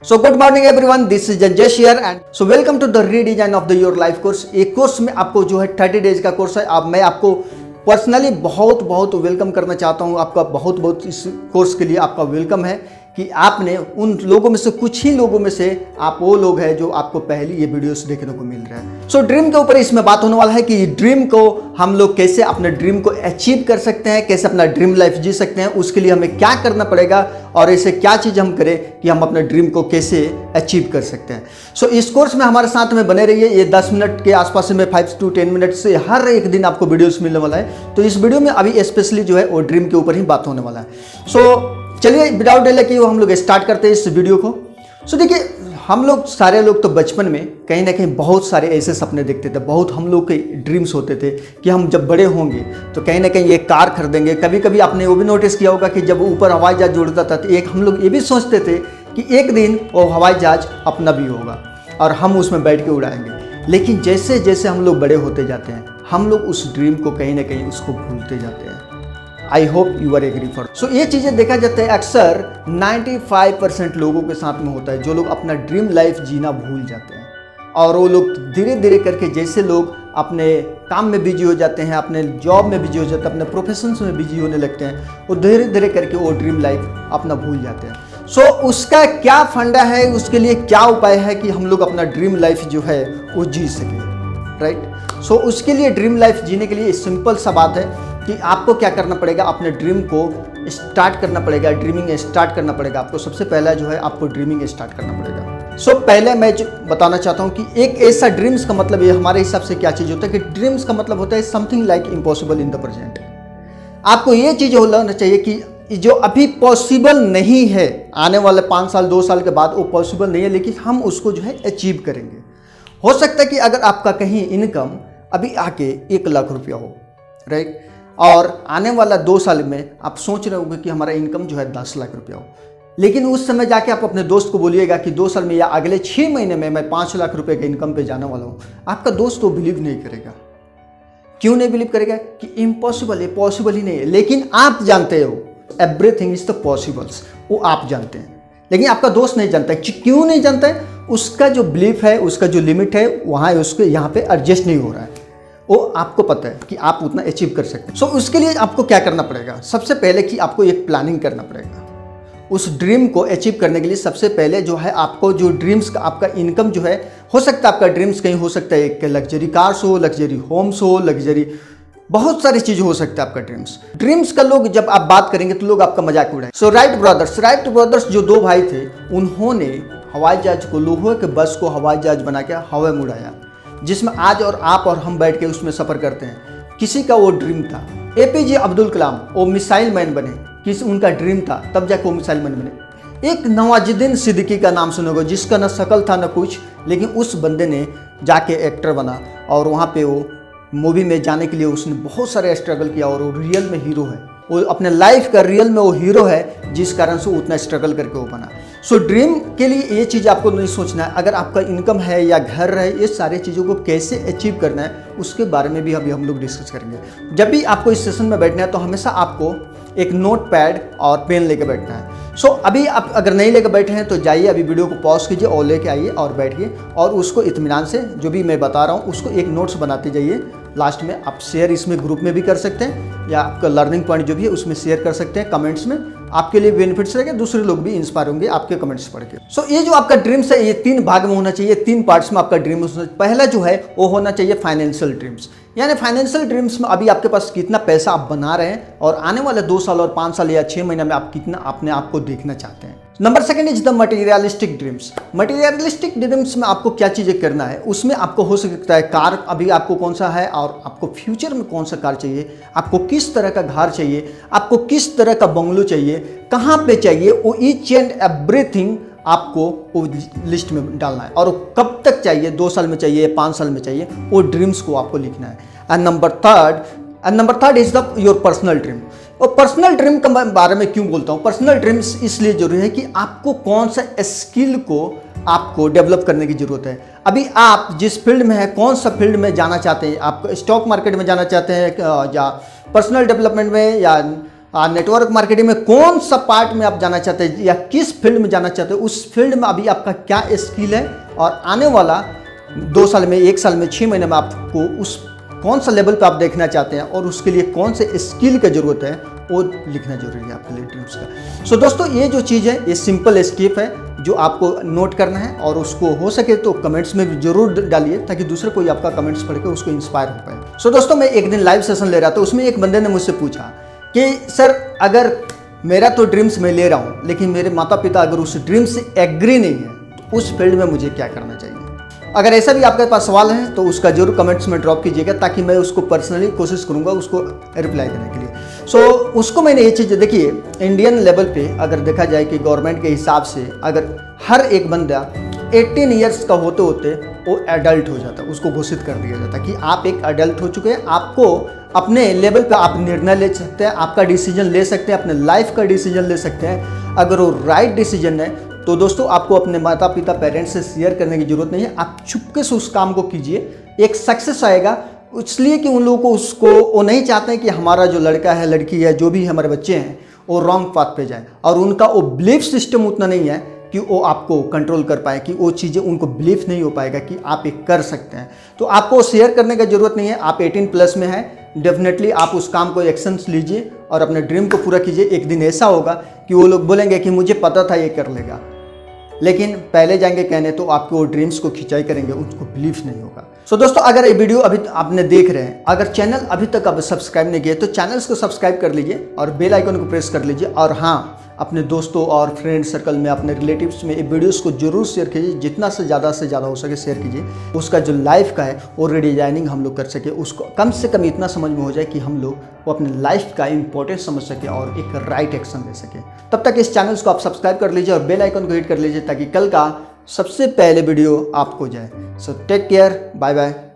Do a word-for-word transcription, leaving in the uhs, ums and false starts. So good morning everyone, this is Janjesh here and so welcome to the redesign of the your life course। एक course में आपको जो है thirty days का course है। आप मैं आपको पर्सनली बहुत बहुत वेलकम करना चाहता हूँ। आपका बहुत बहुत इस कोर्स के लिए आपका वेलकम है कि आपने उन लोगों में से कुछ ही लोगों में से आप वो लोग हैं जो आपको पहली ये वीडियोस देखने को मिल रहा है। सो ड्रीम के ऊपर इसमें बात होने वाला है कि ड्रीम को हम लोग कैसे अपने ड्रीम को अचीव कर सकते हैं, कैसे अपना ड्रीम लाइफ जी सकते हैं, उसके लिए हमें क्या करना पड़ेगा और ऐसे क्या चीज़ हम करें कि हम अपने ड्रीम को कैसे अचीव कर सकते हैं। सो so, इस कोर्स में हमारे साथ में बने रहिए। ये दस मिनट के आसपास में फाइव टू टेन मिनट से हर एक दिन आपको वीडियोज़ मिलने वाला है। तो इस वीडियो में अभी स्पेशली जो है वो ड्रीम के ऊपर ही बात होने वाला है। सो so, चलिए विदाउट डिले कि वो हम लोग स्टार्ट करते हैं इस वीडियो को। सो देखिए, हम लोग सारे लोग तो बचपन में कहीं ना कहीं बहुत सारे ऐसे सपने देखते थे, बहुत हम लोग के ड्रीम्स होते थे कि हम जब बड़े होंगे तो कहीं ना कहीं एक कार खरीदेंगे। कभी कभी आपने वो भी नोटिस किया होगा कि जब ऊपर हवाई जहाज उड़ता था तो एक हम लोग ये भी सोचते थे कि एक दिन वो हवाई जहाज अपना भी होगा और हम उसमें बैठ के उड़ाएंगे। लेकिन जैसे जैसे हम लोग बड़े होते जाते हैं हम लोग उस ड्रीम को कहीं ना कहीं उसको भूलते जाते हैं। I hope you are agree for. So ये चीज़ें देखा जाता है अक्सर नाइन्टी फाइव परसेंट लोगों के साथ में होता है, जो लोग अपना ड्रीम लाइफ जीना भूल जाते हैं और वो लोग धीरे धीरे करके जैसे लोग अपने काम में बिजी हो जाते हैं, अपने जॉब में बिजी हो जाते हैं, अपने प्रोफेशंस में बिजी होने लगते हैं, वो धीरे धीरे करके वो ड्रीम लाइफ अपना भूल जाते हैं। सो so, उसका क्या फंडा है, उसके लिए क्या उपाय है कि हम लोग अपना ड्रीम लाइफ जो है वो जी सकें, राइट। सो उसके लिए ड्रीम लाइफ जीने के लिए सिंपल सा बात है कि आपको क्या करना पड़ेगा, अपने ड्रीम को स्टार्ट करना पड़ेगा, ड्रीमिंग स्टार्ट करना पड़ेगा। आपको सबसे पहला जो है आपको ड्रीमिंग स्टार्ट करना पड़ेगा। सो so, पहले मैं बताना चाहता हूँ कि एक ऐसा ड्रीम्स का मतलब ये हमारे हिसाब से क्या चीज़ होता है कि ड्रीम्स का मतलब होता है something like impossible in the present. आपको ये चीज़ होना चाहिए कि जो अभी पॉसिबल नहीं है, आने वाले पाँच साल दो साल के बाद वो पॉसिबल नहीं है, लेकिन हम उसको जो है अचीव करेंगे। हो सकता है कि अगर आपका कहीं इनकम अभी आके एक लाख रुपया हो, राइट, और आने वाला दो साल में आप सोच रहे होंगे कि हमारा इनकम जो है दस लाख रुपया हो, लेकिन उस समय जाके आप अपने दोस्त को बोलिएगा कि दो साल में या अगले छः महीने में मैं पाँच लाख रुपए के इनकम पे जाने वाला हूँ, आपका दोस्त वो बिलीव नहीं करेगा। क्यों नहीं बिलीव करेगा कि इम्पॉसिबल है, पॉसिबल ही नहीं है। लेकिन आप जानते हो एवरीथिंग इज द पॉसिबल्स, वो आप जानते हैं, लेकिन आपका दोस्त नहीं जानता। क्यों नहीं जानता है, उसका जो बिलीफ है, उसका जो लिमिट है, वहाँ उसके यहाँ पर एडजस्ट नहीं हो रहा है। वो आपको पता है कि आप उतना अचीव कर सकते हैं। सो so, उसके लिए आपको क्या करना पड़ेगा, सबसे पहले कि आपको एक प्लानिंग करना पड़ेगा उस ड्रीम को अचीव करने के लिए। सबसे पहले जो है आपको जो ड्रीम्स का आपका इनकम जो है, हो सकता है आपका ड्रीम्स कहीं हो सकता है एक लग्जरी कार्स हो, लग्जरी होम्स हो, लग्जरी बहुत सारी चीज़ हो सकता है आपका ड्रीम्स। ड्रीम्स का लोग जब आप बात करेंगे तो लोग आपका मजाक उड़ाएंगे। So Wright brothers Wright brothers जो दो भाई थे, उन्होंने हवाई जहाज को, लोहे के बस को हवाई जहाज बना के हवा में उड़ाया, जिसमें आज और आप और हम बैठ के उसमें सफ़र करते हैं। किसी का वो ड्रीम था, ए पी जे अब्दुल कलाम वो मिसाइल मैन बने, किस उनका ड्रीम था, तब जाके वो मिसाइल मैन बने। एक नवाजुद्दीन सिद्दीकी का नाम सुनोगे, जिसका ना शकल था ना कुछ, लेकिन उस बंदे ने जाके एक्टर बना और वहाँ पे वो मूवी में जाने के लिए उसने बहुत सारे स्ट्रगल किया और वो रियल में हीरो है, वो अपने लाइफ का रियल में वो हीरो है, जिस कारण से उतना स्ट्रगल करके वो बना। सो ड्रीम के लिए ये चीज़ आपको नहीं सोचना है। अगर आपका इनकम है या घर है, ये सारी चीज़ों को कैसे अचीव करना है उसके बारे में भी अभी हम लोग डिस्कस करेंगे। जब भी आपको इस सेशन में बैठना है तो हमेशा आपको एक नोट पैड और पेन लेकर बैठना है। सो अभी आप अगर नहीं लेकर बैठे हैं तो जाइए अभी वीडियो को पॉज कीजिए और लेके आइए और बैठिए और उसको इत्मीनान से जो भी मैं बता रहा हूँ उसको एक नोट्स बनाते जाइए। लास्ट में आप शेयर इसमें ग्रुप में भी कर सकते हैं या आपका लर्निंग पॉइंट जो भी है उसमें शेयर कर सकते हैं कमेंट्स में। आपके लिए बेनिफिट्स रहेगा, दूसरे लोग भी इंस्पायर होंगे आपके कमेंट्स पढ़ के। सो so, ये जो आपका ड्रीम्स है ये तीन भाग में होना चाहिए, तीन पार्ट्स में आपका ड्रीम होना चाहिए। पहला जो है वो होना चाहिए फाइनेंशियल ड्रीम्स, यानी फाइनेंशियल ड्रीम्स में अभी आपके पास कितना पैसा आप बना रहे हैं और आने वाले दो साल और पाँच साल या छः महीने में आप कितना अपने आप को देखना चाहते हैं। Number second is the materialistic dreams. Materialistic dreams में आपको क्या चीज़ें करना है, उसमें आपको हो सकता है कार अभी आपको कौन सा है और आपको फ्यूचर में कौन सा कार चाहिए, आपको किस तरह का घर चाहिए, आपको किस तरह का बंगलो चाहिए, कहाँ पे चाहिए, वो ईच एंड एवरीथिंग आपको वो लिस्ट में डालना है और कब तक चाहिए, दो साल में चाहिए, पाँच साल में चाहिए, वो ड्रीम्स को आपको लिखना है। And number third and number third is the your personal dream. और पर्सनल ड्रीम के बारे में क्यों बोलता हूँ, पर्सनल ड्रीम्स इसलिए जरूरी है कि आपको कौन सा स्किल को आपको डेवलप करने की ज़रूरत है। अभी आप जिस फील्ड में है, कौन सा फील्ड में जाना चाहते हैं, आप स्टॉक मार्केट में जाना चाहते हैं या पर्सनल डेवलपमेंट में या नेटवर्क मार्केटिंग में कौन सा पार्ट में आप जाना चाहते हैं या किस फील्ड में जाना चाहते हो, उस फील्ड में अभी आपका क्या स्किल है और आने वाला दो साल में, एक साल में, छः महीने में आपको उस कौन सा लेवल पर आप देखना चाहते हैं और उसके लिए कौन से स्किल की ज़रूरत है, वो लिखना जरूरी है आपके लिए टिप्स का। सो दोस्तों, ये जो चीज़ है ये सिंपल स्टेप है जो आपको नोट करना है और उसको हो सके तो कमेंट्स में भी जरूर डालिए ताकि दूसरे कोई आपका कमेंट्स पढ़कर उसको इंस्पायर हो पाए। सो दोस्तों, मैं एक दिन लाइव सेशन ले रहा था, उसमें एक बंदे ने मुझसे पूछा कि सर अगर मेरा तो ड्रीम्स मैं ले रहा हूँ लेकिन मेरे माता पिता अगर उस ड्रीम से एग्री नहीं है तो उस फील्ड में मुझे क्या करना चाहिए। अगर ऐसा भी आपके पास सवाल है तो उसका जरूर कमेंट्स में ड्रॉप कीजिएगा ताकि मैं उसको पर्सनली कोशिश करूँगा उसको रिप्लाई करने के लिए। सो so, उसको मैंने ये चीज़ देखिए, इंडियन लेवल पे अगर देखा जाए कि गवर्नमेंट के हिसाब से अगर हर एक बंदा अठारह इयर्स का होते होते वो एडल्ट हो जाता, उसको घोषित कर दिया जाता कि आप एक एडल्ट हो चुके हैं, आपको अपने लेवल पे आप निर्णय ले सकते हैं, आपका डिसीजन ले सकते हैं, अपने लाइफ का डिसीजन ले सकते हैं। अगर वो राइट डिसीजन है तो दोस्तों आपको अपने माता पिता पेरेंट्स से शेयर करने की जरूरत नहीं है, आप चुपके से उस काम को कीजिए, एक सक्सेस आएगा। इसलिए कि उन लोगों को उसको वो नहीं चाहते हैं कि हमारा जो लड़का है, लड़की है, जो भी हमारे बच्चे हैं वो रॉन्ग पाथ पे जाए और उनका वो बिलीफ सिस्टम उतना नहीं है कि वो आपको कंट्रोल कर पाए, कि वो चीज़ें उनको बिलीफ नहीं हो पाएगा कि आप ये कर सकते हैं। तो आपको शेयर करने की जरूरत नहीं है, आप अठारह प्लस में हैं, डेफिनेटली आप उस काम को एक्शंस लीजिए और अपने ड्रीम को पूरा कीजिए। एक दिन ऐसा होगा कि वो लोग बोलेंगे कि मुझे पता था ये कर लेगा, लेकिन पहले जाएंगे कहने तो आपके वो ड्रीम्स को खिंचाई करेंगे, उनको बिलीफ नहीं होगा। सो so, दोस्तों, अगर ये वीडियो अभी आपने देख रहे हैं, अगर चैनल अभी तक आप सब्सक्राइब नहीं किए तो चैनल्स को सब्सक्राइब कर लीजिए और बेल आइकन को प्रेस कर लीजिए। और हाँ, अपने दोस्तों और फ्रेंड सर्कल में, अपने रिलेटिव्स में ये वीडियोस को जरूर शेयर कीजिए, जितना से ज़्यादा से ज़्यादा हो सके शेयर कीजिए। उसका जो लाइफ का है वो रीडिजाइनिंग हम लोग कर सके, उसको कम से कम इतना समझ में हो जाए कि हम लोग वो अपने लाइफ का इंपॉर्टेंस समझ सके और एक राइट एक्शन ले सके। तब तक इस चैनल्स को आप सब्सक्राइब कर लीजिए और बेल आइकन को हिट कर लीजिए ताकि कल का सबसे पहले वीडियो आपको जाए। So take care, bye bye.